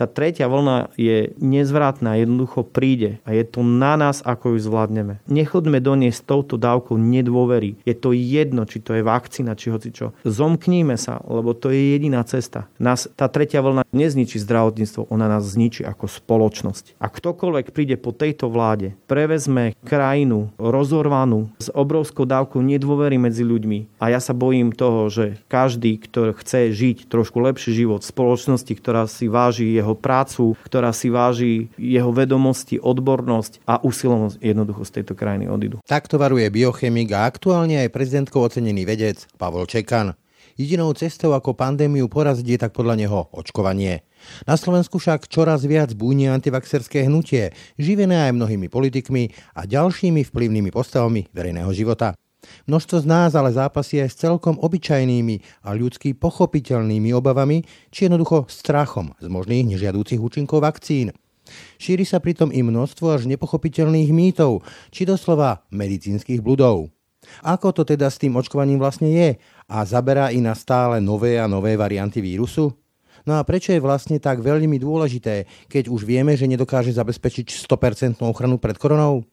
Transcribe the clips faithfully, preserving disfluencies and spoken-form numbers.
Tá tretia vlna je nezvratná, jednoducho príde a je to na nás, ako ju zvládneme. Nechoďme do nej s touto dávkou nedôvery. Je to jedno, či to je vakcína, či hocičo. Zomkníme sa, lebo to je jediná cesta. Nás tá tretia vlna nezničí zdravotníctvo, ona nás zničí ako spoločnosť. A ktokoľvek príde po tejto vláde, prevezme krajinu rozorvanú s obrovskou dávkou nedôvery medzi ľuďmi. A ja sa bojím toho, že každý, kto chce žiť trošku lepší život v spoločnosti, ktorá si váži jeho prácu, ktorá si váži jeho vedomosti, odbornosť a usilovnosť, jednoducho z tejto krajiny odídu. Takto varuje biochemik a aktuálne aj prezidentkou ocenený vedec Pavol Čekan. Jedinou cestou, ako pandémiu poraziť, je tak podľa neho očkovanie. Na Slovensku však čoraz viac búni antivaxerské hnutie, živené aj mnohými politikmi a ďalšími vplyvnými postavami verejného života. Množstvo z nás ale zápasí aj s celkom obyčajnými a ľudsky pochopiteľnými obavami či jednoducho strachom z možných nežiadúcich účinkov vakcín. Šíri sa pritom i množstvo až nepochopiteľných mýtov či doslova medicínskych bludov. Ako to teda s tým očkovaním vlastne je a zaberá i na stále nové a nové varianty vírusu? No a prečo je vlastne tak veľmi dôležité, keď už vieme, že nedokáže zabezpečiť sto percent ochranu pred koronou?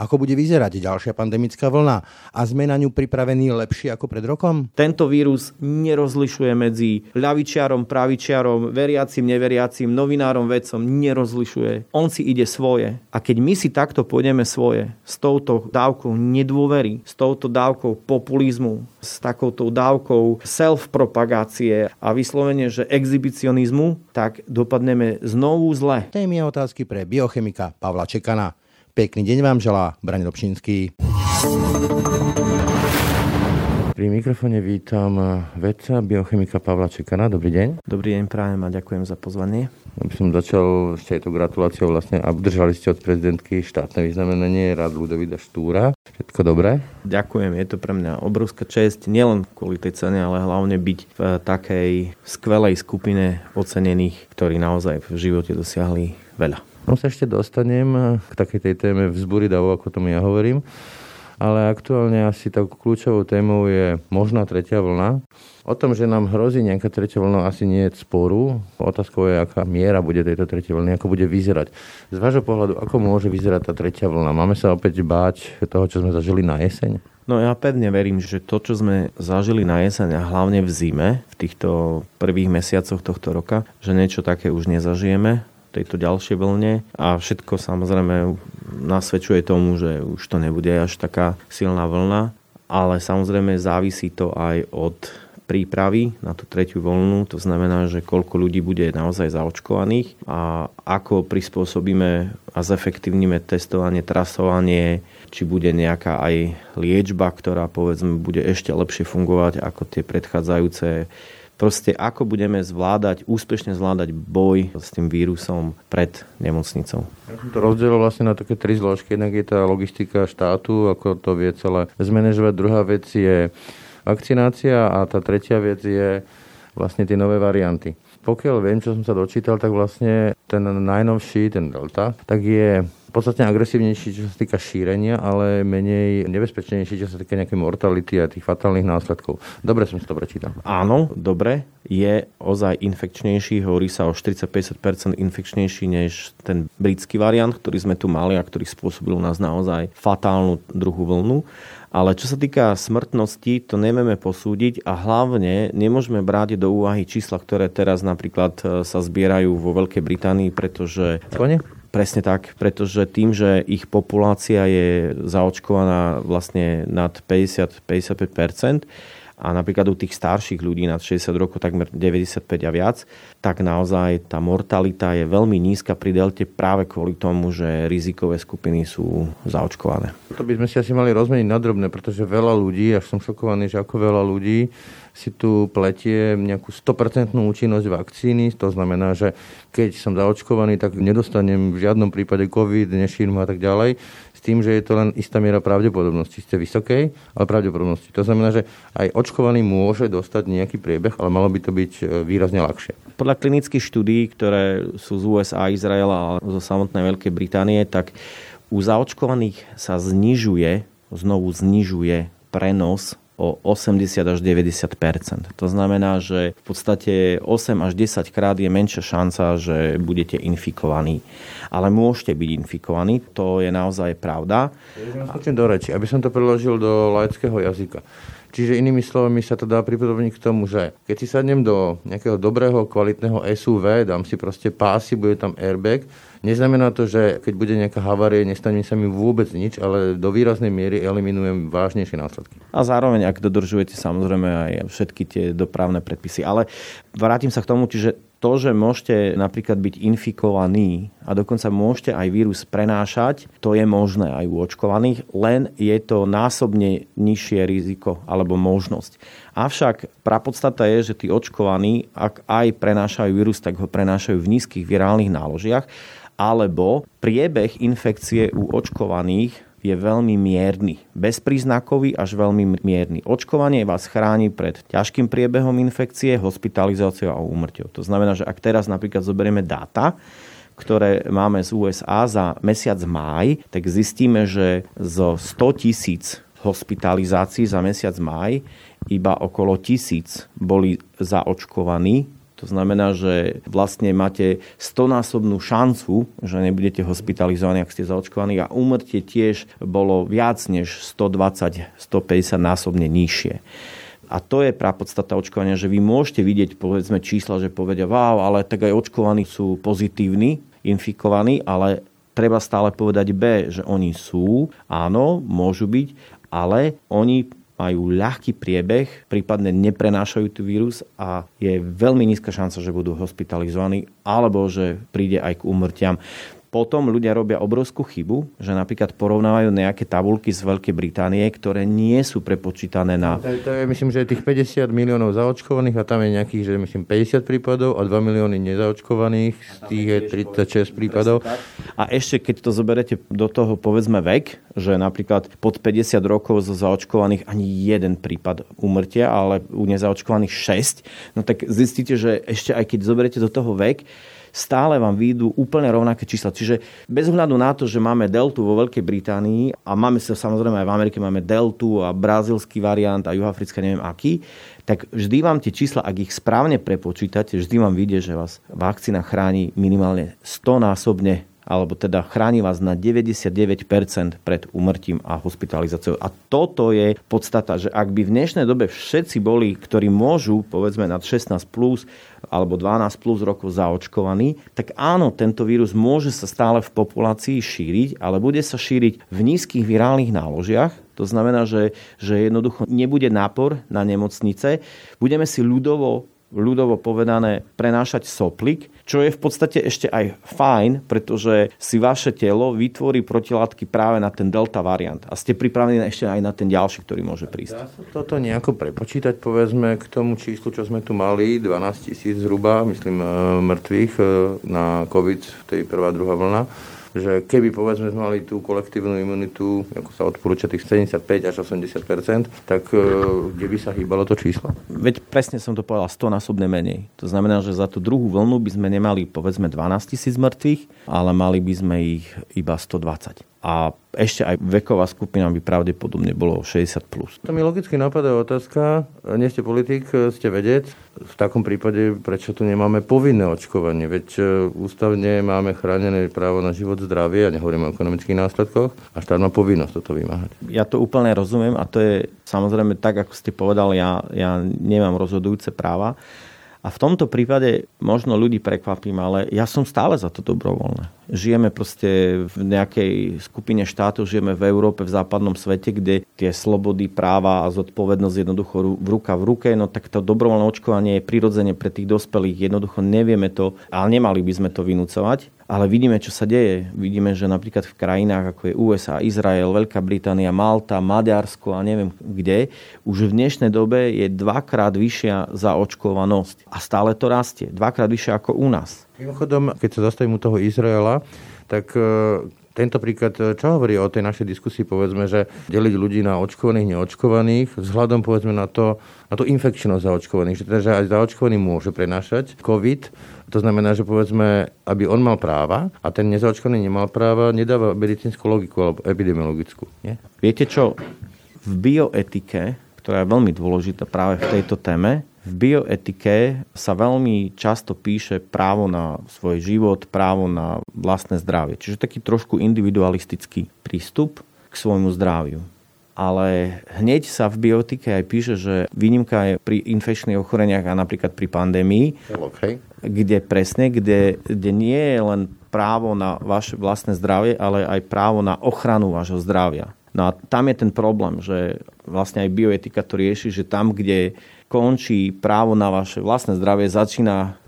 Ako bude vyzerať ďalšia pandemická vlna a sme na ňu pripravení lepšie ako pred rokom? Tento vírus nerozlišuje medzi ľavičiarom, pravičiarom, veriacim, neveriacim, novinárom, vedcom, nerozlišuje. On si ide svoje. A keď my si takto pôjdeme svoje, s touto dávkou nedôvery, s touto dávkou populizmu, s takouto dávkou self-propagácie a vyslovene, že exhibicionizmu, tak dopadneme znovu zle. Téma je otázky pre biochemika Pavla Čekana. Pekný deň vám želá Braňo Dobšinský. Pri mikrofóne vítam vedca, biochemika Pavla Čekana. Dobrý deň. Dobrý deň, prajem a ďakujem za pozvanie. Aby som začal s tejto gratuláciou, vlastne obdržali ste od prezidentky štátne vyznamenanie Rád Ľudovíta Štúra. Všetko dobré? Ďakujem, je to pre mňa obrovská česť, nielen kvôli tej cene, ale hlavne byť v takej skvelej skupine ocenených, ktorí naozaj v živote dosiahli veľa. No sa ešte dostanem k takej tej téme vzbúry davov, ako tomu ja hovorím. Ale aktuálne asi takou kľúčovou témou je možná tretia vlna. O tom, že nám hrozí nejaká tretia vlna, asi nie je sporu. Otázkou je, aká miera bude tejto tretej vlny, ako bude vyzerať. Z vášho pohľadu, ako môže vyzerať tá tretia vlna? Máme sa opäť báť toho, čo sme zažili na jeseň? No ja pevne verím, že to, čo sme zažili na jeseň a hlavne v zime, v týchto prvých mesiacoch tohto roka, že niečo také už nezažijeme tejto ďalšej vlne a všetko samozrejme nasvedčuje tomu, že už to nebude až taká silná vlna, ale samozrejme závisí to aj od prípravy na tú tretiu vlnu, to znamená, že koľko ľudí bude naozaj zaočkovaných a ako prispôsobíme a zefektívnime testovanie, trasovanie, či bude nejaká aj liečba, ktorá povedzme bude ešte lepšie fungovať ako tie predchádzajúce. Proste ako budeme zvládať, úspešne zvládať boj s tým vírusom pred nemocnicou. Ja som to rozdelil vlastne na také tri zložky. Jednak je tá logistika štátu, ako to vie celé zmanéžovať. Druhá vec je vakcinácia a tá tretia vec je vlastne tie nové varianty. Pokiaľ viem, čo som sa dočítal, tak vlastne ten najnovší, ten Delta, tak je podstatne agresívnejší, čo sa týka šírenia, ale menej nebezpečnejší, čo sa týka nejakej mortality a tých fatálnych následkov. Dobre som si to prečítal. Áno, dobre. Je ozaj infekčnejší, hovorí sa o štyridsať až päťdesiat percent infekčnejší než ten britský variant, ktorý sme tu mali a ktorý spôsobil u nás naozaj fatálnu druhú vlnu. Ale čo sa týka smrtnosti, to nevieme posúdiť a hlavne nemôžeme brať do úvahy čísla, ktoré teraz napríklad sa zbierajú vo Veľkej Británii, pretože... Skone? Presne tak, pretože tým, že ich populácia je zaočkovaná vlastne nad päťdesiat až päťdesiatpäť percent a napríklad u tých starších ľudí nad šesťdesiat rokov takmer deväťdesiatpäť a viac, tak naozaj tá mortalita je veľmi nízka pri Delte práve kvôli tomu, že rizikové skupiny sú zaočkované. To by sme si asi mali rozmeniť na drobné, pretože veľa ľudí, až som šokovaný, že ako veľa ľudí si tu pletie nejakú sto percent účinnosť vakcíny. To znamená, že keď som zaočkovaný, tak nedostanem v žiadnom prípade COVID, nešírmu a tak ďalej. S tým, že je to len istá miera pravdepodobnosti. Ste vysokej, ale pravdepodobnosti. To znamená, že aj očkovaný môže dostať nejaký priebeh, ale malo by to byť výrazne ľahšie. Podľa klinických štúdií, ktoré sú z ú es á, Izraela a zo samotnej Veľkej Británie, tak u zaočkovaných sa znižuje, znovu znižuje prenos o osemdesiat až deväťdesiat percent. To znamená, že v podstate osem až desať krát je menšia šanca, že budete infikovaní. Ale môžete byť infikovaní, to je naozaj pravda. Ja do reči, aby som to preložil do laického jazyka. Čiže inými slovami sa to dá pripodobniť k tomu, že keď si sadnem do nejakého dobrého, kvalitného es ú vé, dám si proste pásy, bude tam airbag, neznamená to, že keď bude nejaká havária, nestane sa mi vôbec nič, ale do výraznej miery eliminujem vážnejšie následky. A zároveň, ak dodržujete samozrejme aj všetky tie dopravné predpisy. Ale vrátim sa k tomu, čiže to, že môžete napríklad byť infikovaní a dokonca môžete aj vírus prenášať, to je možné aj u očkovaných, len je to násobne nižšie riziko alebo možnosť. Avšak prapodstata je, že tí očkovaní, ak aj prenášajú vírus, tak ho prenášajú v nízkych virálnych náložiach, alebo priebeh infekcie u očkovaných je veľmi mierny. Bezpríznakový až veľmi mierny. Očkovanie vás chráni pred ťažkým priebehom infekcie, hospitalizáciou a úmrťou. To znamená, že ak teraz napríklad zoberieme dáta, ktoré máme z ú es á za mesiac máj, tak zistíme, že zo sto tisíc hospitalizácií za mesiac máj iba okolo tisíc boli zaočkovaní. To znamená, že vlastne máte stonásobnú šancu, že nebudete hospitalizovaní, ak ste zaočkovaní, a úmrtie tiež bolo viac než stodvadsať až stopäťdesiat násobne nižšie. A to je prapodstata očkovania, že vy môžete vidieť povedzme čísla, že povedia, wow, ale tak aj očkovaní sú pozitívni, infikovaní, ale treba stále povedať B, že oni sú, áno, môžu byť, ale oni majú ľahký priebeh, prípadne neprenášajú tu vírus a je veľmi nízka šanca, že budú hospitalizovaní alebo že príde aj k úmrtiam. Potom ľudia robia obrovskú chybu, že napríklad porovnávajú nejaké tabuľky z Veľkej Británie, ktoré nie sú prepočítané na... To, to je, myslím, že tých päťdesiat miliónov zaočkovaných a tam je nejakých, že myslím, päťdesiat prípadov a dva milióny nezaočkovaných, z tých je tridsaťšesť prípadov. A ešte, keď to zoberete do toho, povedzme, vek, že napríklad pod päťdesiat rokov zo zaočkovaných ani jeden prípad úmrtia, ale u nezaočkovaných šesť, no tak zistíte, že ešte aj keď zoberete do toho vek, stále vám výjdu úplne rovnaké čísla. Čiže bez ohľadu na to, že máme deltu vo Veľkej Británii a máme sa samozrejme aj v Amerike, máme deltu a brazílsky variant a juhoafrický, neviem aký, tak vždy vám tie čísla, ak ich správne prepočítate, vždy vám vyjde, že vás vakcína chráni minimálne stonásobne, alebo teda chráni vás na deväťdesiatdeväť percent pred úmrtím a hospitalizáciou. A toto je podstata, že ak by v dnešnej dobe všetci boli, ktorí môžu, povedzme nad šestnásť plus, alebo dvanásť plus rokov zaočkovaní, tak áno, tento vírus môže sa stále v populácii šíriť, ale bude sa šíriť v nízkych virálnych náložiach. To znamená, že, že jednoducho nebude nápor na nemocnice. Budeme si ľudovo, ľudovo povedané prenášať soplik, čo je v podstate ešte aj fajn, pretože si vaše telo vytvorí protilátky práve na ten delta variant. A ste pripravení ešte aj na ten ďalší, ktorý môže prísť. Dá sa toto nejako prepočítať, povedzme, k tomu číslu, čo sme tu mali, dvanásť tisíc zhruba, myslím, mŕtvych na COVID, to je prvá, druhá vlna. Že keby povedzme sme mali tú kolektívnu imunitu, ako sa odporúča tých sedemdesiatpäť až osemdesiat percent, tak kde by sa hýbalo to číslo? Veď presne som to povedal, stonásobne menej. To znamená, že za tú druhú vlnu by sme nemali povedzme dvanásť tisíc mŕtvych, ale mali by sme ich iba stodvadsať. A ešte aj veková skupina by pravdepodobne bolo šesťdesiat plus. To mi logicky napadá otázka, nie ste politik, ste vedec. V takom prípade, prečo tu nemáme povinné očkovanie? Veď ústavne máme chránené právo na život, zdravie, a nehovoríme o ekonomických následkoch, a štát má povinnosť toto vymáhať. Ja to úplne rozumiem a to je samozrejme tak, ako ste povedali, ja, ja nemám rozhodujúce práva. A v tomto prípade možno ľudí prekvapím, ale ja som stále za to dobrovoľné. Žijeme proste v nejakej skupine štátov, žijeme v Európe, v západnom svete, kde tie slobody, práva a zodpovednosť jednoducho ruka v ruke, no tak to dobrovoľné očkovanie je prirodzene pre tých dospelých. Jednoducho nevieme to, ale nemali by sme to vynúcovať. Ale vidíme, čo sa deje. Vidíme, že napríklad v krajinách ako je ú es á, Izrael, Veľká Británia, Malta, Maďarsko a neviem kde, už v dnešnej dobe je dvakrát vyššia zaočkovanosť. A stále to rastie. Dvakrát vyššia ako u nás. Mimochodom, keď sa zastavím u toho Izraela, tak... Tento príklad, čo hovorí o tej našej diskusii, povedzme, že deliť ľudí na očkovaných, neočkovaných, vzhľadom povedzme na to, na tú infekčnosť zaočkovaných, že teda, že aj zaočkovaný môže prenášať COVID, to znamená, že povedzme, aby on mal práva a ten nezaočkovaný nemal práva, nedáva medicínsku logiku alebo epidemiologickú. Nie? Viete čo, v bioetike, ktorá je veľmi dôležitá práve v tejto téme. V bioetike sa veľmi často píše právo na svoj život, právo na vlastné zdravie. Čiže taký trošku individualistický prístup k svojmu zdraviu. Ale hneď sa v bioetike aj píše, že výnimka je pri infekčných ochoreniach a napríklad pri pandémii, okay. kde presne, kde, kde nie je len právo na vaše vlastné zdravie, ale aj právo na ochranu vášho zdravia. No a tam je ten problém, že vlastne aj bioetika to rieši, že tam, kde končí právo na vaše vlastné zdravie, začína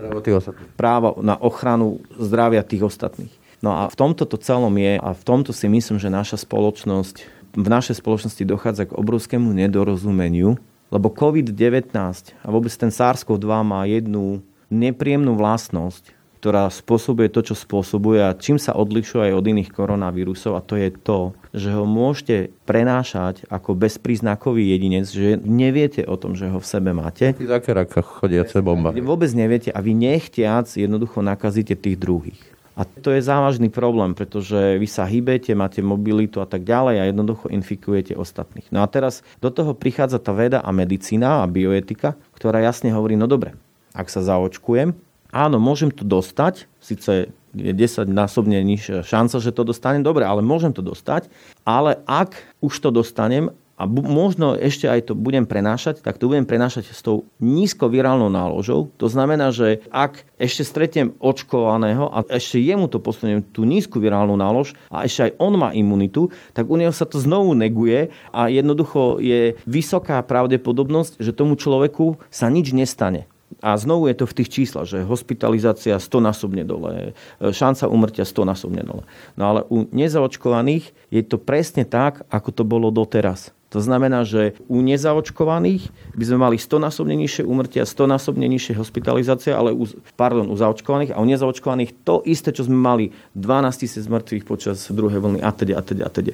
právo na ochranu zdravia tých ostatných. No a v tomto to celom je a v tomto si myslím, že naša spoločnosť v našej spoločnosti dochádza k obrovskému nedorozumeniu, lebo COVID devätnásť a vôbec ten SARS-CoV-dva má jednu nepríjemnú vlastnosť, ktorá spôsobuje to, čo spôsobuje a čím sa odlišuje aj od iných koronavírusov, a to je to, že ho môžete prenášať ako bezpríznakový jedinec, že neviete o tom, že ho v sebe máte. Také raka chodiace bomba. Vôbec neviete a vy nechtiac jednoducho nakazíte tých druhých. A to je závažný problém, pretože vy sa hýbete, máte mobilitu a tak ďalej a jednoducho infikujete ostatných. No a teraz do toho prichádza tá veda a medicína a bioetika, ktorá jasne hovorí, no dobre, ak sa zaočkujem, áno, môžem to dostať, síce je desaťnásobne nižšia šanca, že to dostanem, dobre, ale môžem to dostať, ale ak už to dostanem a bu- možno ešte aj to budem prenášať, tak to budem prenášať s tou nízkovirálnou náložou, to znamená, že ak ešte stretnem očkovaného a ešte jemu to posuniem tú nízku virálnu nálož a ešte aj on má imunitu, tak u neho sa to znovu neguje a jednoducho je vysoká pravdepodobnosť, že tomu človeku sa nič nestane. A znovu je to v tých číslach, že hospitalizácia stonásobne dole, šanca úmrtia stonásobne dole. No ale u nezaočkovaných je to presne tak, ako to bolo doteraz. To znamená, že u nezaočkovaných by sme mali stonásobne nižšie úmrtia, stonásobne nižšie hospitalizácie, ale u, pardon, u zaočkovaných a u nezaočkovaných to isté, čo sme mali dvanásťtisíc mŕtvych počas druhej vlny a teda, a teda, a teda.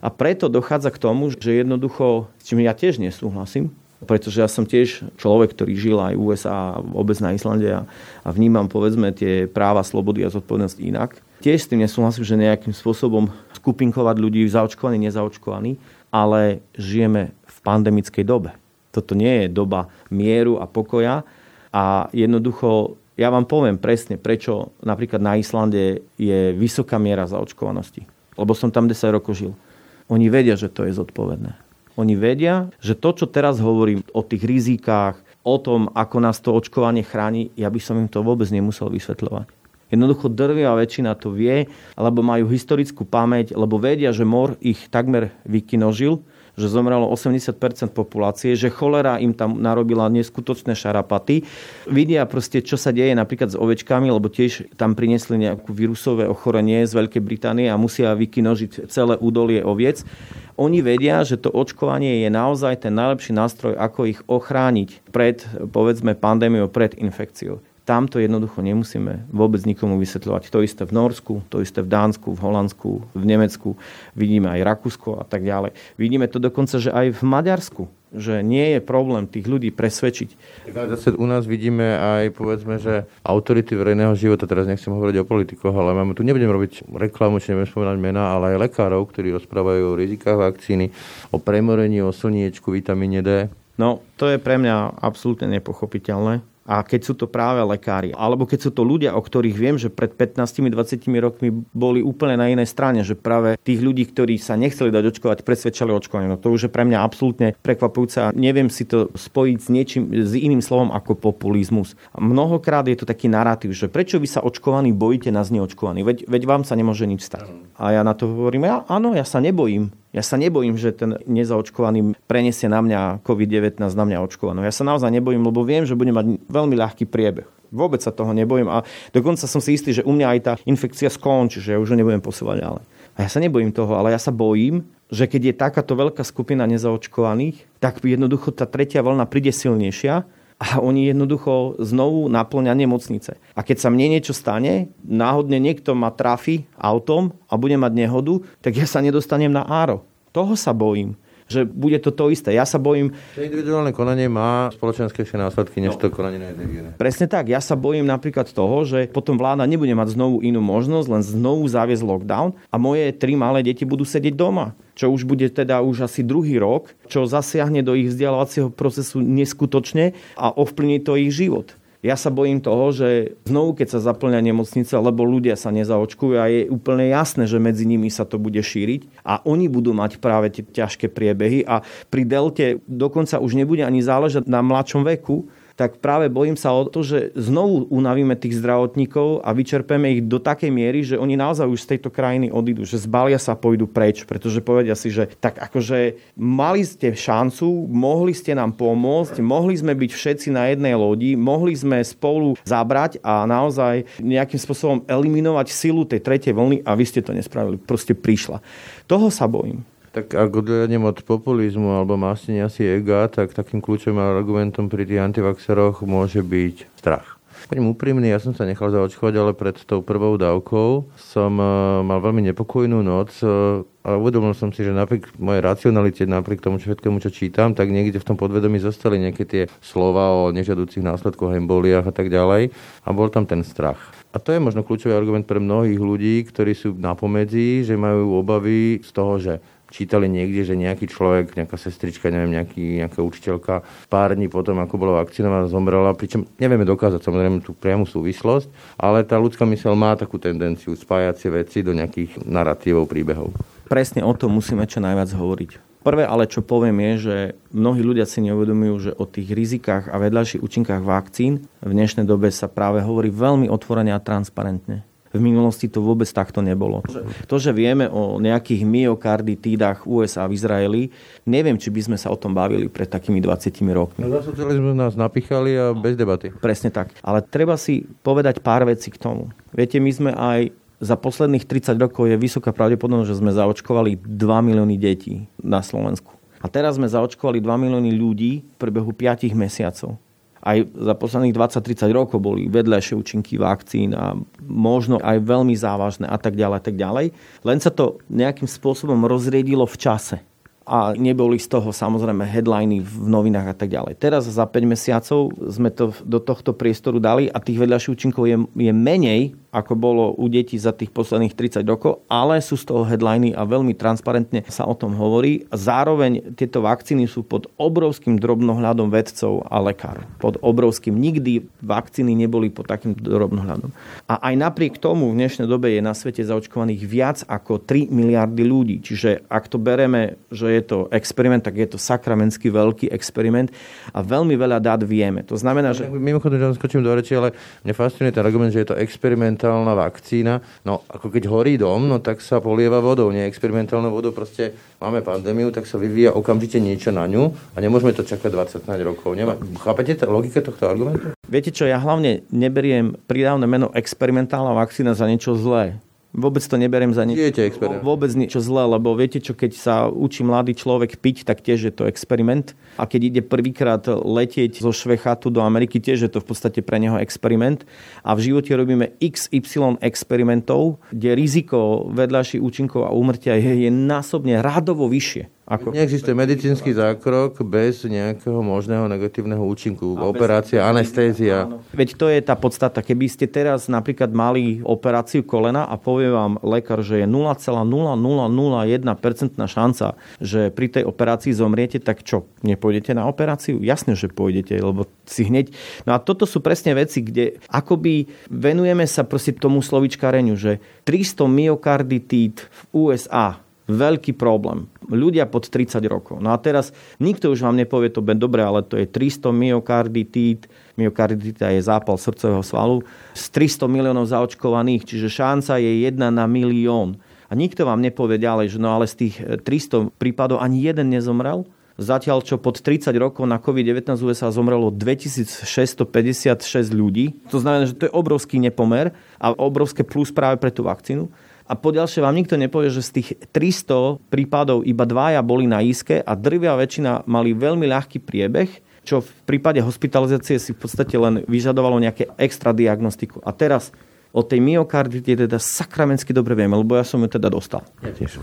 A preto dochádza k tomu, že jednoducho, s čím ja tiež nesúhlasím, pretože ja som tiež človek, ktorý žil aj v ú es á, vôbec na Islande a, a vnímam, povedzme, tie práva, slobody a zodpovednosť inak. Tiež s tým nesúhlasím, že nejakým spôsobom skupinkovať ľudí zaočkovaní, nezaočkovaní, ale žijeme v pandemickej dobe. Toto nie je doba mieru a pokoja a jednoducho ja vám poviem presne, prečo napríklad na Islande je vysoká miera zaočkovanosti. Lebo som tam desať rokov žil. Oni vedia, že to je zodpovedné. Oni vedia, že to, čo teraz hovorím o tých rizikách, o tom, ako nás to očkovanie chráni, ja by som im to vôbec nemusel vysvetľovať. Jednoducho drvivá väčšina to vie, alebo majú historickú pamäť, lebo vedia, že mor ich takmer vykinožil, že zomrelo osemdesiat percent populácie, že cholera im tam narobila neskutočné šarapaty. Vidia proste, čo sa deje napríklad s ovečkami, lebo tiež tam priniesli nejakú vírusové ochorenie z Veľkej Británie a musia vykinožiť celé údolie oviec. Oni vedia, že to očkovanie je naozaj ten najlepší nástroj, ako ich ochrániť pred, povedzme, pandémiou, pred infekciou. Tamto jednoducho nemusíme vôbec nikomu vysvetľovať. To isté v Norsku, to isté v Dánsku, v Holandsku, v Nemecku. Vidíme aj Rakúsko a tak ďalej. Vidíme to dokonca, že aj v Maďarsku, že nie je problém tých ľudí presvedčiť. Zase u nás vidíme aj, povedzme, že autority verejného života, teraz nechcem hovoriť o politikoch, ale máme tu, nebudem robiť reklamu, či nebudem spomínať mená, ale aj lekárov, ktorí rozprávajú o rizikách vakcíny, o premorení, o slniečku, vitamíne D. No, to je pre mňa absolútne nepochopiteľné. A keď sú to práve lekári, alebo keď sú to ľudia, o ktorých viem, že pred pätnástimi dvadsiatimi rokmi boli úplne na inej strane, že práve tých ľudí, ktorí sa nechceli dať očkovať, presvedčali očkovanie. No to už je pre mňa absolútne prekvapujúce a neviem si to spojiť s niečím, s iným slovom ako populizmus. A mnohokrát je to taký narratív, že prečo vy sa očkovaní bojíte nás neočkovaní, veď, veď vám sa nemôže nič stať. A ja na to hovorím, ja, áno, ja sa nebojím. Ja sa nebojím, že ten nezaočkovaný preniesie na mňa COVID devätnásť, na mňa očkovanú. Ja sa naozaj nebojím, lebo viem, že budem mať veľmi ľahký priebeh. Vôbec sa toho nebojím a dokonca som si istý, že u mňa aj tá infekcia skončí, že ja už ho nebudem posúvať ďalej. A ja sa nebojím toho, ale ja sa bojím, že keď je takáto veľká skupina nezaočkovaných, tak jednoducho tá tretia vlna príde silnejšia a oni jednoducho znovu napĺňa nemocnice. A keď sa mne niečo stane, náhodne niekto ma trafi autom a bude mať nehodu, tak ja sa nedostanem na áro. Toho sa bojím. že bude to to isté. Ja sa bojím... To individuálne konanie má spoločenskejšie následky, než to konanie na jednej viere. Presne tak. Ja sa bojím napríklad toho, že potom vláda nebude mať znovu inú možnosť, len znovu zaviesť lockdown a moje tri malé deti budú sedieť doma. Čo už bude teda už asi druhý rok, čo zasiahne do ich vzdelávacieho procesu neskutočne a ovplyvní to ich život. Ja sa bojím toho, že znovu, keď sa zaplňa nemocnice, lebo ľudia sa nezaočkujú a je úplne jasné, že medzi nimi sa to bude šíriť a oni budú mať práve tie ťažké priebehy a pri delte dokonca už nebude ani záležať na mladšom veku, tak práve bojím sa o to, že znovu unavíme tých zdravotníkov a vyčerpeme ich do takej miery, že oni naozaj už z tejto krajiny odídu, že zbalia sa a pôjdu preč, pretože povedia si, že tak akože mali ste šancu, mohli ste nám pomôcť, mohli sme byť všetci na jednej lodi, mohli sme spolu zabrať a naozaj nejakým spôsobom eliminovať silu tej tretej vlny a vy ste to nespravili, proste prišla. Toho sa bojím. Tak ak odhľadnem od populizmu alebo mastenia si ega, tak takým kľúčovým argumentom pri tých antivaxeroch môže byť strach. Budem úprimný, ja som sa nechal zaočkovať, ale pred tou prvou dávkou som uh, mal veľmi nepokojnú noc uh, a uvedomil som si, že napriek mojej racionalite, napriek tomu čo všetkému, čo čítam, tak niekde v tom podvedomí zostali nejaké tie slova o nežiaducich následkoch, emboliách a tak ďalej a bol tam ten strach. A to je možno kľúčový argument pre mnohých ľudí, ktorí sú napomedzi, že majú obavy z toho, že čítali niekde, že nejaký človek, nejaká sestrička, neviem, nejaký, nejaká učiteľka pár dní potom, ako bola vakcinovaná, zomrela, pričom nevieme dokázať samozrejme tú priamu súvislosť, ale tá ľudská myseľ má takú tendenciu spájať si veci do nejakých naratívov, príbehov. Presne o tom musíme čo najviac hovoriť. Prvé ale, čo poviem, je, že mnohí ľudia si neuvedomujú, že o tých rizikách a vedľajších účinkách vakcín v dnešnej dobe sa práve hovorí veľmi otvorene a transparentne. V minulosti to vôbec takto nebolo. To, že vieme o nejakých myokarditídach ú es á v Izraeli, neviem, či by sme sa o tom bavili pred takými dvadsiatimi rokmi. No, za socializmu nás napichali a bez debaty. Presne tak. Ale treba si povedať pár vecí k tomu. Viete, my sme aj za posledných tridsať rokov je vysoká pravdepodobnosť, že sme zaočkovali dva milióny detí na Slovensku. A teraz sme zaočkovali dva milióny ľudí v priebehu piatich mesiacov. Aj za posledných dvadsať tridsať rokov boli vedľajšie účinky vakcín a možno aj veľmi závažné a tak ďalej, tak ďalej. Len sa to nejakým spôsobom rozriedilo v čase. A neboli z toho samozrejme headliny v novinách a tak ďalej. Teraz za päť mesiacov sme to do tohto priestoru dali a tých vedľajších účinkov je, je menej, ako bolo u detí za tých posledných tridsať rokov, ale sú z toho headliny a veľmi transparentne sa o tom hovorí. Zároveň tieto vakcíny sú pod obrovským drobnohľadom vedcov a lekárov. Pod obrovským. Nikdy vakcíny neboli pod takým drobnohľadom. A aj napriek tomu v dnešnej dobe je na svete zaočkovaných viac ako tri miliardy ľudí. Čiže ak to bereme, že je je to experiment, tak je to sakramentsky veľký experiment a veľmi veľa dát vieme. To znamená, že... Mimochodem, že skočím do reči, ale mne fascinuje ten argument, že je to experimentálna vakcína. No, ako keď horí dom, no tak sa polieva vodou, nie experimentálnou vodou. Proste máme pandémiu, tak sa vyvíja okamžite niečo na ňu a nemôžeme to čakať dvadsať rokov. Nemá... Chápete tá logika tohto argumentu? Viete čo, ja hlavne neberiem pridávne meno experimentálna vakcína za niečo zlé. Vôbec to neberiem za nič, vôbec niečo zlé, lebo viete čo, keď sa učí mladý človek piť, tak tiež je to experiment. A keď ide prvýkrát letieť zo Švechatu do Ameriky, tiež je to v podstate pre neho experiment. A v živote robíme iks ypsilon experimentov, kde riziko vedľajších účinkov a úmrtia je, je násobne radovo vyššie. Ako... Neexistuje medicínsky zákrok bez nejakého možného negatívneho účinku. A operácia, bez... anestézia. Áno. Veď to je tá podstata. Keby ste teraz napríklad mali operáciu kolena a povie vám lekár, že je nula celá nula nula nula jedna percentná šanca, že pri tej operácii zomriete, tak čo? Nepôjdete na operáciu? Jasne, že pôjdete, lebo si hneď... No a toto sú presne veci, kde akoby venujeme sa proste tomu slovíčkareniu, že tristo myokarditíd v ú es á... Veľký problém. Ľudia pod tridsať rokov. No a teraz nikto už vám nepovie to ben dobre, ale to je tristo myokarditít. Myokarditita je zápal srdcového svalu. Z tristo miliónov zaočkovaných, čiže šanca je jedna na milión. A nikto vám nepovie ďalej, že no ale z tých tristo prípadov ani jeden nezomrel. Zatiaľ, čo pod tridsať rokov na kovid devätnásť ú es á zomrelo dvetisícšesťstopäťdesiatšesť ľudí. To znamená, že to je obrovský nepomer a obrovské plus práve pre tú vakcínu. A poďalšie vám nikto nepovie, že z tých tristo prípadov iba dvaja boli na iske a drvia väčšina mali veľmi ľahký priebeh, čo v prípade hospitalizácie si v podstate len vyžadovalo nejaké extra diagnostiku. A teraz o tej myokardite teda sakramentsky dobre vieme, lebo ja som ju teda dostal. Ja tiež.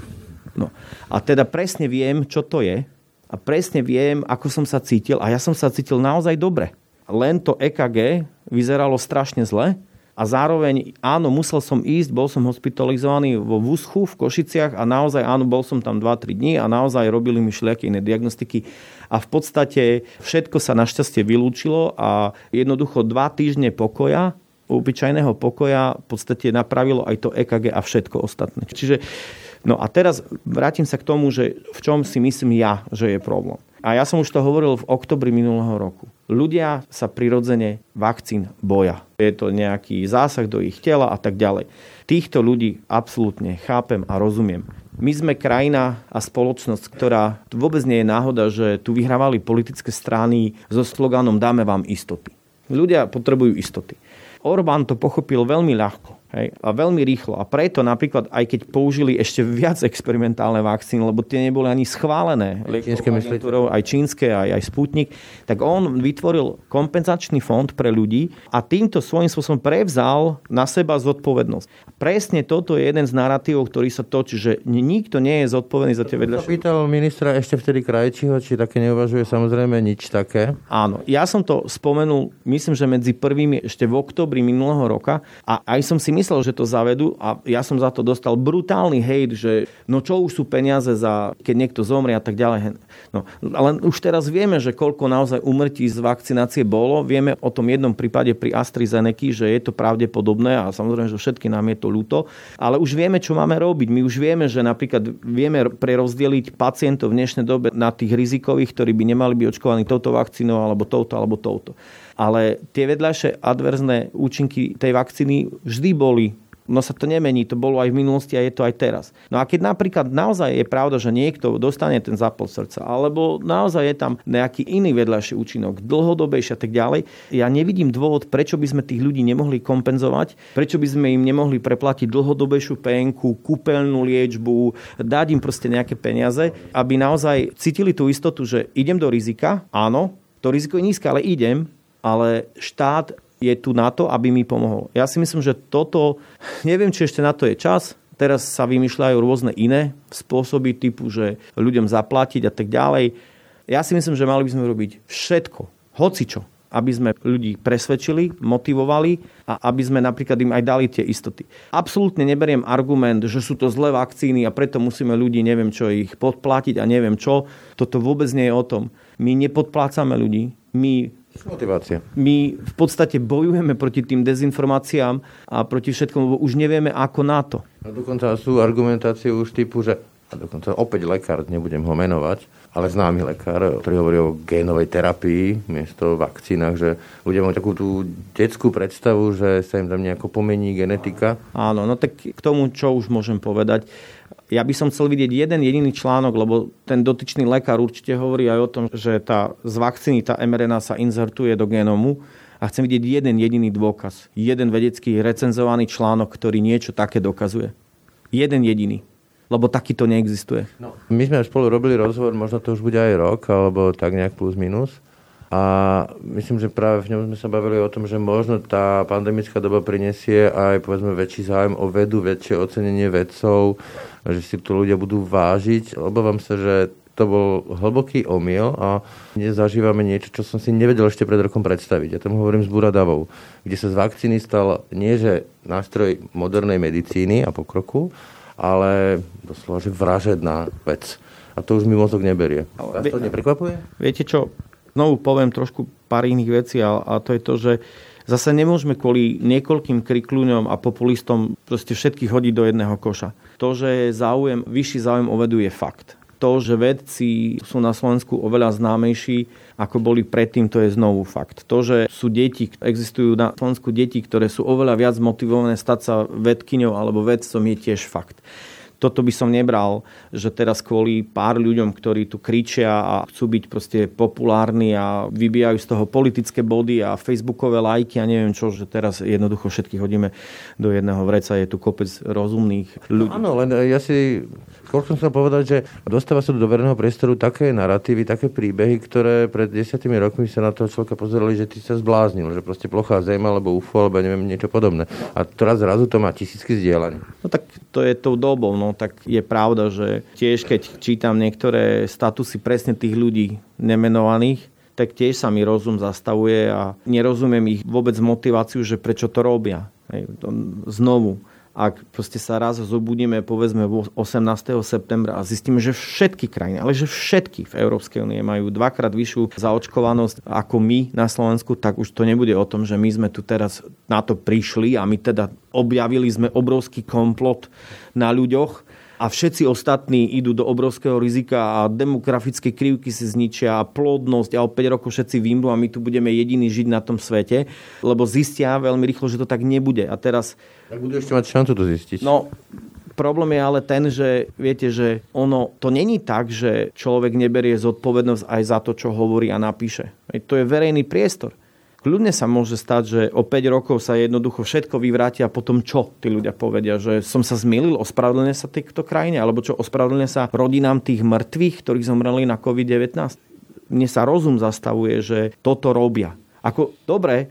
No. A teda presne viem, čo to je. a presne viem, ako som sa cítil a ja som sa cítil naozaj dobre. Len to é ká gé vyzeralo strašne zle a zároveň áno, musel som ísť, bol som hospitalizovaný vo Vúschu v Košiciach a naozaj áno, bol som tam dva tri dni a naozaj robili mi všelijaké iné diagnostiky a v podstate všetko sa našťastie vylúčilo a jednoducho dva týždne pokoja, obyčajného pokoja v podstate napravilo aj to é ká gé a všetko ostatné. Čiže no a teraz vrátim sa k tomu, že v čom si myslím ja, že je problém. A ja som už to hovoril v oktobri minulého roku. Ľudia sa prirodzene vakcín boja. Je to nejaký zásah do ich tela a tak ďalej. Týchto ľudí absolútne chápem a rozumiem. My sme krajina a spoločnosť, ktorá vôbec nie je náhoda, že tu vyhrávali politické strany so sloganom dáme vám istoty. Ľudia potrebujú istoty. Orbán to pochopil veľmi ľahko. Hej, a veľmi rýchlo. A preto napríklad, aj keď použili ešte viac experimentálne vakcíny, lebo tie neboli ani schválené liekovou agentúrou, aj čínske, aj, aj Sputnik, tak on vytvoril kompenzačný fond pre ľudí a týmto svojím spôsobom prevzal na seba zodpovednosť. Presne toto je jeden z narratívov, ktorý sa točí, že nikto nie je zodpovedný za tie vedľajšie. Pýtal ministra ešte vtedy Krajčího, či také neuvažuje samozrejme nič také. Áno, ja som to spomenul, myslím, že medzi prvými ešte v októbri minulého roka a aj som si myslel, že to zavedú a ja som za to dostal brutálny hejt, že no čo už sú peniaze za, keď niekto zomrie a tak ďalej. No, ale už teraz vieme, že koľko naozaj úmrtí z vakcinácie bolo. Vieme o tom jednom prípade pri AstraZeneca, že je to pravdepodobné a samozrejme, že všetky nám je to ľúto. Ale už vieme, čo máme robiť. My už vieme, že napríklad vieme prerozdeliť pacientov v dnešnej dobe na tých rizikových, ktorí by nemali byť očkovaní touto vakcínou alebo touto alebo touto. Ale tie vedľajšie adverzné účinky tej vakcíny vždy boli. No sa to nemení, to bolo aj v minulosti a je to aj teraz. No a keď napríklad naozaj je pravda, že niekto dostane ten zápal srdca, alebo naozaj je tam nejaký iný vedľajší účinok, dlhodobejší a tak ďalej, ja nevidím dôvod, prečo by sme tých ľudí nemohli kompenzovať, prečo by sme im nemohli preplatiť dlhodobejšiu penku, kúpeľnú liečbu, dať im proste nejaké peniaze, aby naozaj cítili tú istotu, že idem do rizika, áno, to riziko je nízke, ale idem, ale štát je tu na to, aby mi pomohol. Ja si myslím, že toto, neviem, či ešte na to je čas, teraz sa vymýšľajú rôzne iné spôsoby typu, že ľuďom zaplatiť a tak ďalej. Ja si myslím, že mali by sme robiť všetko, hocičo, aby sme ľudí presvedčili, motivovali a aby sme napríklad im aj dali tie istoty. Absolútne neberiem argument, že sú to zlé vakcíny a preto musíme ľudí, neviem čo, ich podplatiť a neviem čo. Toto vôbec nie je o tom. My nepodplácame ľudí, my motivácia. My v podstate bojujeme proti tým dezinformáciám a proti všetkomu, lebo už nevieme ako na to. A dokonca sú argumentácie už typu, že a dokonca opäť lekár, nebudem ho menovať, ale známy lekár, ktorý hovorí o génovej terapii miesto vakcínach, že ľudia majú takú tú detskú predstavu, že sa im tam nejako pomení genetika. Áno, no tak k tomu, čo už môžem povedať, ja by som chcel vidieť jeden jediný článok, lebo ten dotyčný lekár určite hovorí aj o tom, že tá z vakcíny, tá em er en á sa inzertuje do genómu a chcem vidieť jeden jediný dôkaz. Jeden vedecký recenzovaný článok, ktorý niečo také dokazuje. Jeden jediný. Lebo takýto neexistuje. No. My sme spolu robili rozhovor, možno to už bude aj rok, alebo tak nejak plus minus. A myslím, že práve v ňom sme sa bavili o tom, že možno tá pandemická doba prinesie aj povedzme väčší záujem o vedu, väčšie ocenenie vedcov, že si to ľudia budú vážiť. Obávam sa, že to bol hlboký omyl a dnes zažívame niečo, čo som si nevedel ešte pred rokom predstaviť. Ja tam hovorím s Buradavou, kde sa z vakcíny stal nie že nástroj modernej medicíny a pokroku, ale doslova, že vražedná vec. A to už mi mozog neberie. Vás to neprekvapuje? Viete čo? Znovu poviem trošku pár iných vecí a, a to je to, že zase nemôžeme kvôli niekoľkým krikľuňom a populistom proste všetkých hodiť do jedného koša. To, že záujem, vyšší záujem o vedu je fakt. To, že vedci sú na Slovensku oveľa známejší, ako boli predtým, to je znovu fakt. To, že sú deti, existujú na Slovensku deti, ktoré sú oveľa viac motivované stať sa vedkyňou alebo vedcom, je tiež fakt. Toto by som nebral, že teraz kvôli pár ľuďom, ktorí tu kričia a chcú byť proste populárni a vybijajú z toho politické body a facebookové lajky a neviem čo, že teraz jednoducho všetkých hodíme do jedného vreca. Je tu kopec rozumných ľudí. No, áno, len ja si skôr som chcel povedať, že dostáva sa do verejného priestoru také narratívy, také príbehy, ktoré pred desiatimi rokmi sa na toho človeka pozerali, že ty sa zbláznil, že proste plochá zem alebo ú ef ó alebo neviem niečo podobné. A teraz zrazu to má tisícky zdieľaní. No tak to je tou dobou, no. no tak je pravda, že tiež keď čítam niektoré statusy presne tých ľudí nemenovaných, tak tiež sa mi rozum zastavuje a nerozumiem ich vôbec motiváciu, že prečo to robia. Znovu, ak proste sa raz zobudíme, povedzme osemnásteho septembra a zistíme, že všetky krajiny, ale že všetky v Európskej únie majú dvakrát vyššiu zaočkovanosť ako my na Slovensku, tak už to nebude o tom, že my sme tu teraz na to prišli a my teda objavili sme obrovský komplot na ľuďoch a všetci ostatní idú do obrovského rizika a demografické krivky si zničia a plodnosť a o päť rokov všetci vymrú a my tu budeme jediní žiť na tom svete, lebo zistia veľmi rýchlo, že to tak nebude. A teraz... Tak budú ešte mať šancu to zistiť. No, problém je ale ten, že viete, že ono to není tak, že človek neberie zodpovednosť aj za to, čo hovorí a napíše. To je verejný priestor. Kľudne sa môže stať, že o päť rokov sa jednoducho všetko vyvráti a potom čo tí ľudia povedia? Že som sa zmýlil, ospravedlňuje sa týchto krajine? Alebo čo, ospravedlňuje sa rodinám tých mŕtvych, ktorí zomreli na kovid devätnásť? Mne sa rozum zastavuje, že toto robia. Ako, dobre,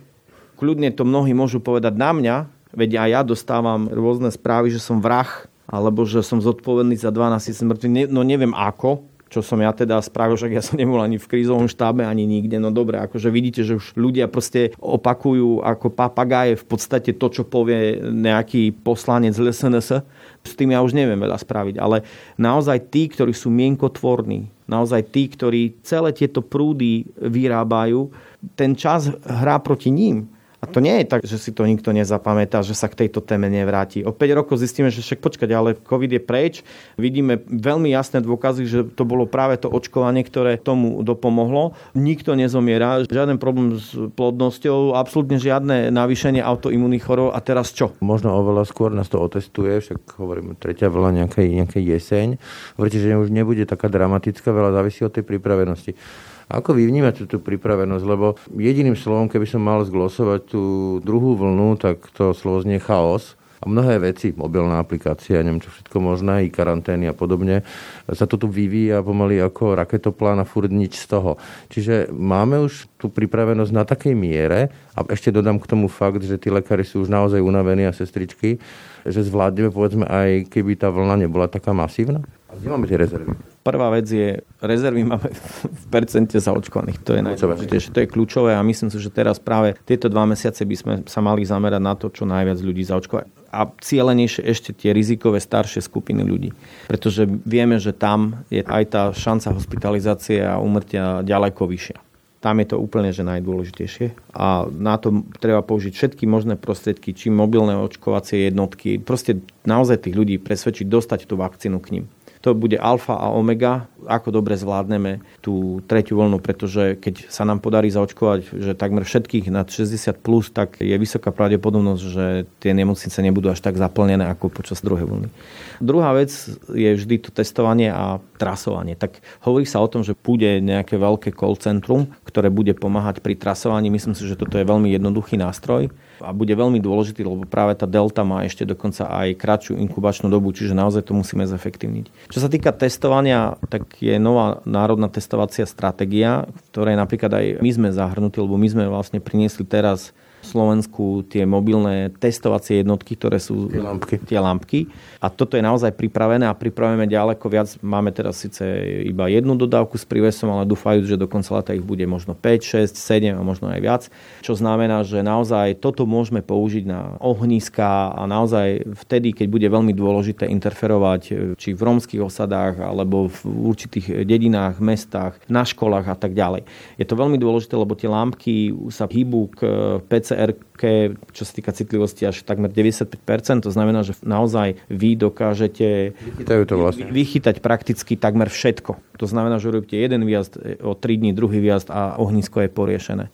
kľudne to mnohí môžu povedať na mňa, veď aj ja dostávam rôzne správy, že som vrah, alebo že som zodpovedný za dvanásť tisíc mŕtvych, no neviem ako. Čo som ja teda spravil, však ja som nebol ani v krízovom štábe, ani nikde. No dobre, akože vidíte, že už ľudia proste opakujú ako papagáje v podstate to, čo povie nejaký poslanec z es en es. S tým ja už neviem veľa spraviť, ale naozaj tí, ktorí sú mienkotvorní, naozaj tí, ktorí celé tieto prúdy vyrábajú, ten čas hrá proti ním. A to nie je tak, že si to nikto nezapamätá, že sa k tejto téme nevráti. O päť rokov zistíme, že však počkať, ale COVID je preč. Vidíme veľmi jasné dôkazy, že to bolo práve to očkovanie, ktoré tomu dopomohlo. Nikto nezomiera, žiaden problém s plodnosťou, absolútne žiadne navýšenie autoimunných chorôb. A teraz čo? Možno oveľa skôr nás to otestuje, však hovorím, tretia vlna nejakej, nejakej jeseň. Hovoríte, že už nebude taká dramatická, veľa závisí od tej pripravenosti. Ako vy vnímate tú pripravenosť? Lebo jediným slovom, keby som mal zglosovať tú druhú vlnu, tak to slovo znie chaos. A mnohé veci, mobilná aplikácia, neviem čo všetko možné, i karantény a podobne, sa to tu vyvíja pomaly ako raketoplán a furt nič z toho. Čiže máme už tú pripravenosť na takej miere, a ešte dodám k tomu fakt, že tí lekári sú už naozaj unavení a sestričky, že zvládneme, povedzme, aj keby tá vlna nebola taká masívna? A kde máme tie rezervy? Prvá vec je, rezervy máme v percente zaočkovaných. To je najdôležitejšie, to je kľúčové a myslím si, že teraz práve tieto dva mesiace by sme sa mali zamerať na to, čo najviac ľudí zaočkovať. A cielenejšie ešte tie rizikové staršie skupiny ľudí. Pretože vieme, že tam je aj tá šanca hospitalizácie a úmrtia ďaleko vyššia. Tam je to úplne že najdôležitejšie a na to treba použiť všetky možné prostriedky, či mobilné očkovacie jednotky. Proste naozaj tých ľudí presvedčiť, dostať tú vakcínu k nim. To bude alfa a omega, ako dobre zvládneme tú tretiu vlnu, pretože keď sa nám podarí zaočkovať, že takmer všetkých nad šesťdesiat plus, tak je vysoká pravdepodobnosť, že tie nemocnice nebudú až tak zaplnené ako počas druhej vlny. Druhá vec je vždy to testovanie a trasovanie. Tak hovorí sa o tom, že bude nejaké veľké call centrum, ktoré bude pomáhať pri trasovaní. Myslím si, že toto je veľmi jednoduchý nástroj a bude veľmi dôležitý, lebo práve tá delta má ešte dokonca aj kratšiu inkubačnú dobu, čiže naozaj to musíme zefektívniť. Čo sa týka testovania, tak je nová národná testovacia stratégia, v ktorej napríklad aj my sme zahrnutí, lebo my sme vlastne priniesli teraz v Slovensku tie mobilné testovacie jednotky, ktoré sú tie lampky. tie lampky. A toto je naozaj pripravené a pripravujeme ďaleko viac. Máme teraz síce iba jednu dodávku s prívesom, ale dúfajú, že do konca leta ich bude možno päť, šesť, sedem a možno aj viac. Čo znamená, že naozaj toto môžeme použiť na ohniska a naozaj vtedy, keď bude veľmi dôležité interferovať či v rómskych osadách, alebo v určitých dedinách, mestách, na školách a tak ďalej. Je to veľmi dôležité, lebo tie lampky sa hýbu k pé cé er ká, čo sa týka citlivosti, až takmer deväťdesiatpäť percent. To znamená, že naozaj vy dokážete to vlastne. vychytať prakticky takmer všetko. To znamená, že robíte jeden výjazd o tri dni, druhý výjazd a ohnisko je poriešené.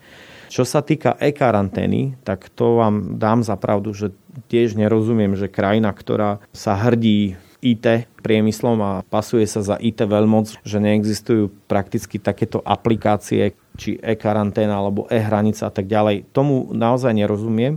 Čo sa týka e-karantény, tak to vám dám za pravdu, že tiež nerozumiem, že krajina, ktorá sa hrdí í té priemyslom a pasuje sa za í té veľmoc, že neexistujú prakticky takéto aplikácie, či e-karanténa alebo e-hranica a tak ďalej. Tomu naozaj nerozumiem.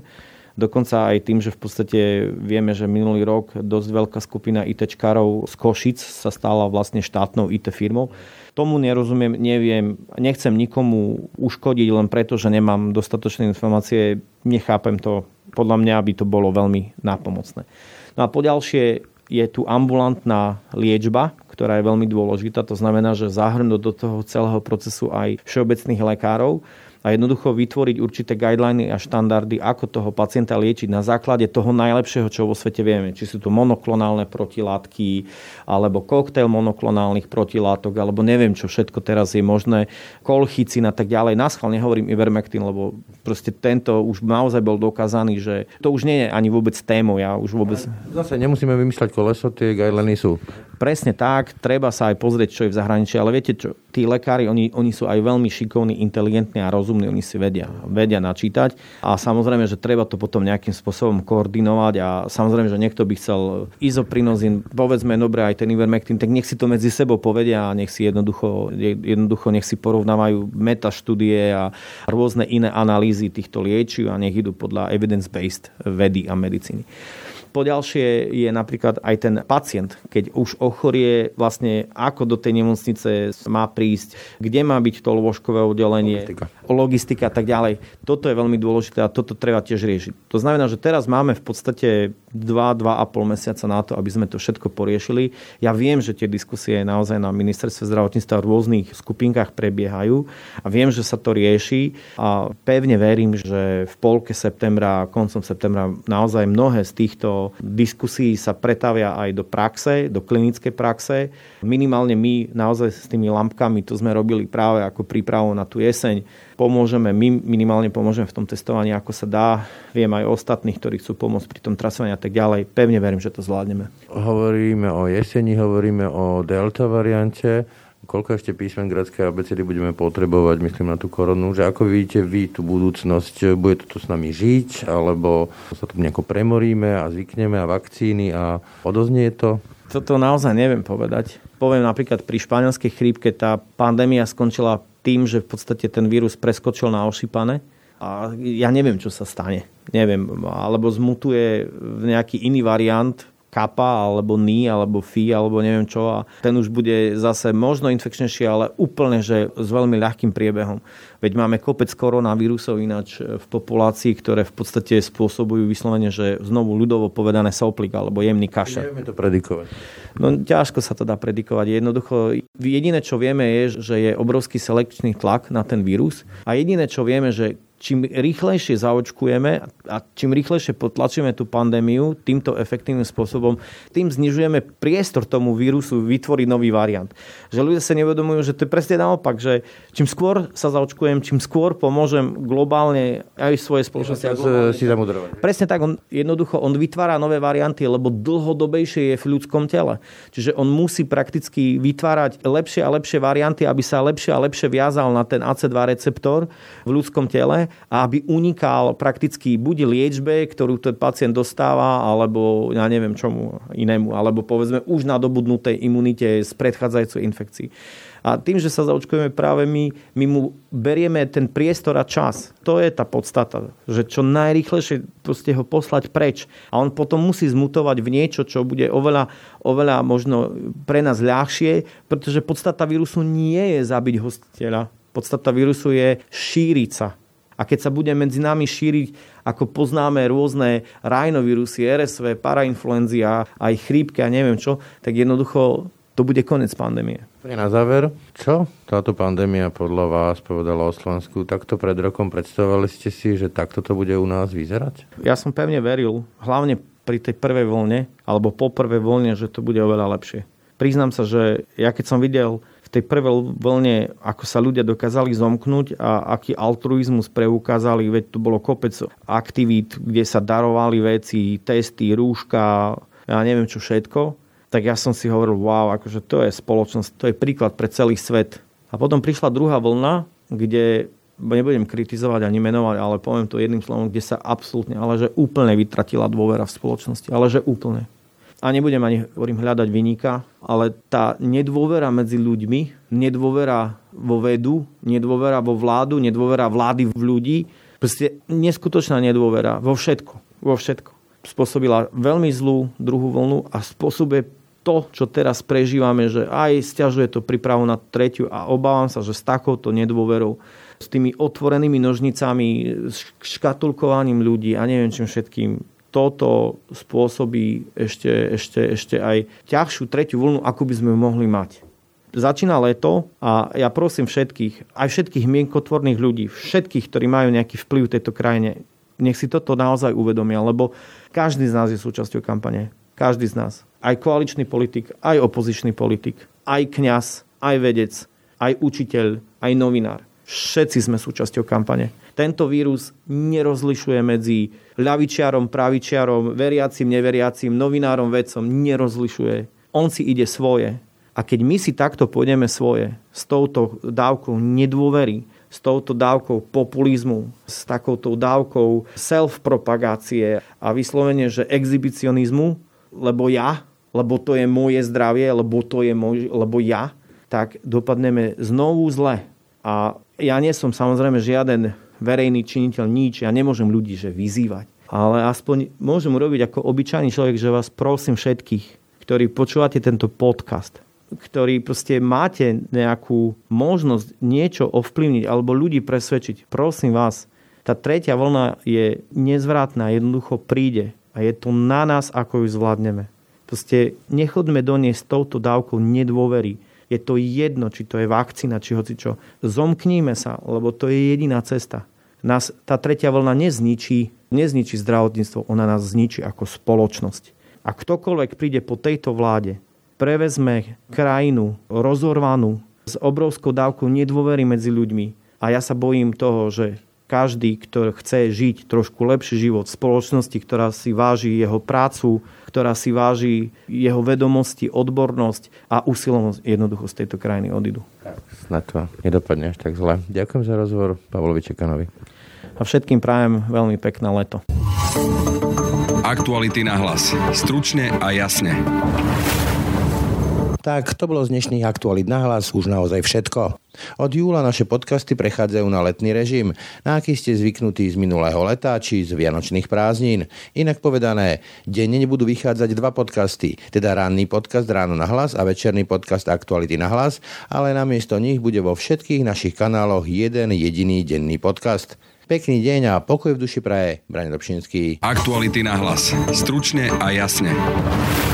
Dokonca aj tým, že v podstate vieme, že minulý rok dosť veľká skupina í téčkárov z Košic sa stala vlastne štátnou í té firmou. Tomu nerozumiem, neviem, nechcem nikomu uškodiť len preto, že nemám dostatočné informácie, nechápem to. Podľa mňa by to bolo veľmi nápomocné. No a poďalšie je tu ambulantná liečba, ktorá je veľmi dôležitá. To znamená, že zahrnúť do toho celého procesu aj všeobecných lekárov a jednoducho vytvoriť určité guideliny a štandardy, ako toho pacienta liečiť na základe toho najlepšieho, čo vo svete vieme. Či sú to monoklonálne protilátky, alebo koktail monoklonálnych protilátok, alebo neviem, čo všetko teraz je možné, kolchicin a tak ďalej. Naschvál nehovorím ivermectin, lebo proste tento už naozaj bol dokázaný, že to už nie je ani vôbec témou. Ja už vôbec... Zase nemusíme vymýšľať koleso, tie guideliny sú... Presne tak, treba sa aj pozrieť, čo je v zahraničí, ale viete čo, tí lekári, oni, oni sú aj veľmi šikovní, inteligentní a rozumní, oni si vedia, vedia načítať a samozrejme, že treba to potom nejakým spôsobom koordinovať a samozrejme, že niekto by chcel izoprinozín, povedzme, dobre, aj ten ivermectin, tak nech si to medzi sebou povedia a nech si jednoducho, jednoducho nech si porovnávajú metaštúdie a rôzne iné analýzy týchto liečiv a nech idú podľa evidence-based vedy a medicíny. Po ďalšie je napríklad aj ten pacient, keď už ochorie, vlastne ako do tej nemocnice má prísť, kde má byť to lôžkové oddelenie, logistika. logistika a tak ďalej. Toto je veľmi dôležité a toto treba tiež riešiť. To znamená, že teraz máme v podstate dva až dva a pol mesiaca na to, aby sme to všetko poriešili. Ja viem, že tie diskusie naozaj na ministerstve zdravotníctva v rôznych skupinkách prebiehajú a viem, že sa to rieši a pevne verím, že v polke septembra, koncom septembra naozaj mnohé z týchto diskusí sa pretavia aj do praxe, do klinickej praxe. Minimálne my naozaj s tými lampkami, to sme robili práve ako prípravu na tú jeseň. Pomôžeme, my minimálne pomôžeme v tom testovaní, ako sa dá. Viem aj ostatných, ktorí chcú pomôcť pri tom trasovaní a tak ďalej. Pevne verím, že to zvládneme. Hovoríme o jeseni, hovoríme o delta variante. Koľko ešte písmen gréckej abecedy budeme potrebovať, myslím, na tú koronu? Že ako vidíte vy tú budúcnosť? Bude to s nami žiť? Alebo sa tu nejako premoríme a zvykneme a vakcíny a odoznie to? Toto naozaj neviem povedať. Poviem napríklad pri španielskej chrípke tá pandémia skončila tým, že v podstate ten vírus preskočil na ošípané. A ja neviem, čo sa stane. Neviem. Alebo zmutuje v nejaký iný variant, kappa, alebo ní, alebo fi, alebo neviem čo. A ten už bude zase možno infekčnejší, ale úplne, že s veľmi ľahkým priebehom. Veď máme kopec koronavírusov ináč v populácii, ktoré v podstate spôsobujú vyslovene, že znovu ľudovo povedané soplík, alebo jemný kašel. Nevieme to predikovať. No ťažko sa to dá predikovať. Jednoducho, jediné, čo vieme, je, že je obrovský selekčný tlak na ten vírus. A jediné, čo vieme, že čím rýchlejšie zaočkujeme a čím rýchlejšie potlačíme tú pandémiu týmto efektívnym spôsobom, tým znižujeme priestor tomu vírusu vytvoriť nový variant. Že ľudia sa neuvedomujú, že to je presne naopak, že čím skôr sa zaočkujem, čím skôr pomôžem globálne aj svoje spoločnosti. Si zamudrovať. Presne tak, on, jednoducho on vytvára nové varianty, lebo dlhodobejšie je v ľudskom tele. Čiže on musí prakticky vytvárať lepšie a lepšie varianty, aby sa lepšie a lepšie viazal na ten á cé dva receptor v ľudskom tele, a aby unikal prakticky buď liečbe, ktorú ten pacient dostáva, alebo ja neviem čomu inému, alebo povedzme už nadobudnutej imunite z predchádzajúcej infekcii. A tým, že sa zaočkujeme práve my, my mu berieme ten priestor a čas. To je tá podstata, že čo najrýchlejšie proste ho poslať preč. A on potom musí zmutovať v niečo, čo bude oveľa, oveľa možno pre nás ľahšie, pretože podstata vírusu nie je zabiť hostiteľa. Podstata vírusu je šíriť sa. A keď sa bude medzi nami šíriť, ako poznáme rôzne rajnovírusy, er es vé, parainfluenzia, aj chrípky a neviem čo, tak jednoducho to bude koniec pandémie. Na záver, čo táto pandémia podľa vás povedala o Slovensku? Takto pred rokom predstavovali ste si, že takto to bude u nás vyzerať? Ja som pevne veril, hlavne pri tej prvej voľne, alebo po prvej voľne, že to bude oveľa lepšie. Priznám sa, že ja keď som videl tej prvej vlne, ako sa ľudia dokázali zomknúť a aký altruizmus preukázali, veď tu bolo kopec aktivít, kde sa darovali veci, testy, rúška, ja neviem čo všetko, tak ja som si hovoril, wow, akože to je spoločnosť, to je príklad pre celý svet. A potom prišla druhá vlna, kde, nebudem kritizovať ani menovať, ale poviem to jedným slovom, kde sa absolútne, ale že úplne vytratila dôvera v spoločnosti, ale že úplne. A nebudem ani hovorím hľadať viníka, ale tá nedôvera medzi ľuďmi, nedôvera vo vedu, nedôvera vo vládu, nedôvera vlády v ľudí, proste neskutočná nedôvera vo všetko, vo všetko. Spôsobila veľmi zlú druhú vlnu a spôsobuje to, čo teraz prežívame, že aj sťažuje to prípravu na tretiu a obávam sa, že s takouto nedôverou, s tými otvorenými nožnicami, s škatulkovaním ľudí a neviem čím všetkým, toto spôsobí ešte, ešte, ešte aj ťažšiu tretiu vlnu, akú by sme mohli mať. Začína leto a ja prosím všetkých, aj všetkých mienkotvorných ľudí, všetkých, ktorí majú nejaký vplyv v tejto krajine, nech si toto naozaj uvedomia, lebo každý z nás je súčasťou kampane. Každý z nás. Aj koaličný politik, aj opozičný politik, aj kňaz, aj vedec, aj učiteľ, aj novinár. Všetci sme súčasťou kampane. Tento vírus nerozlišuje medzi ľavičiarom, pravičiarom, veriacim, neveriacim, novinárom, vedcom. Nerozlišuje. On si ide svoje. A keď my si takto pôjdeme svoje, s touto dávkou nedôvery, s touto dávkou populizmu, s takouto dávkou self-propagácie a vyslovene, že exhibicionizmu, lebo ja, lebo to je moje zdravie, lebo to je môj, lebo ja, tak dopadneme znovu zle. A ja nie som samozrejme žiaden verejný činiteľ, nič, ja nemôžem ľudí že vyzývať, ale aspoň môžem urobiť ako obyčajný človek, že vás prosím všetkých, ktorí počúvate tento podcast, ktorý proste máte nejakú možnosť niečo ovplyvniť alebo ľudí presvedčiť. Prosím vás, tá tretia vlna je nezvratná, jednoducho príde a je to na nás, ako ju zvládneme. Proste nechodme do nej s touto dávkou nedôvery. Je to jedno, či to je vakcína, či hocičo. Zomkníme sa, lebo to je jediná cesta. Nás tá tretia vlna nezničí, nezničí zdravotníctvo, ona nás zničí ako spoločnosť. A ktokoľvek príde po tejto vláde, prevezme krajinu rozorvanú s obrovskou dávkou nedôvery medzi ľuďmi. A ja sa bojím toho, že každý, kto chce žiť trošku lepší život v spoločnosti, ktorá si váži jeho prácu, ktorá si váži jeho vedomosti, odbornosť a usilovnosť, jednoducho z tejto krajiny odídu. Snad to nedopadne až tak zle. Ďakujem za rozhovor Pavlovi Čekanovi. A všetkým prajem veľmi pekné leto. Aktuality na hlas. Stručne a jasne. Tak, to bolo z dnešných aktualít na hlas už naozaj všetko. Od júla naše podcasty prechádzajú na letný režim, na aký ste zvyknutí z minulého leta či z vianočných prázdnin. Inak povedané, denne nebudú vychádzať dva podcasty, teda ranný podcast Ráno na hlas a večerný podcast Aktuality na hlas, ale namiesto nich bude vo všetkých našich kanáloch jeden jediný denný podcast. Pekný deň a pokoj v duši praje Braňo Dobšinský. Aktuality na hlas. Stručne a jasne.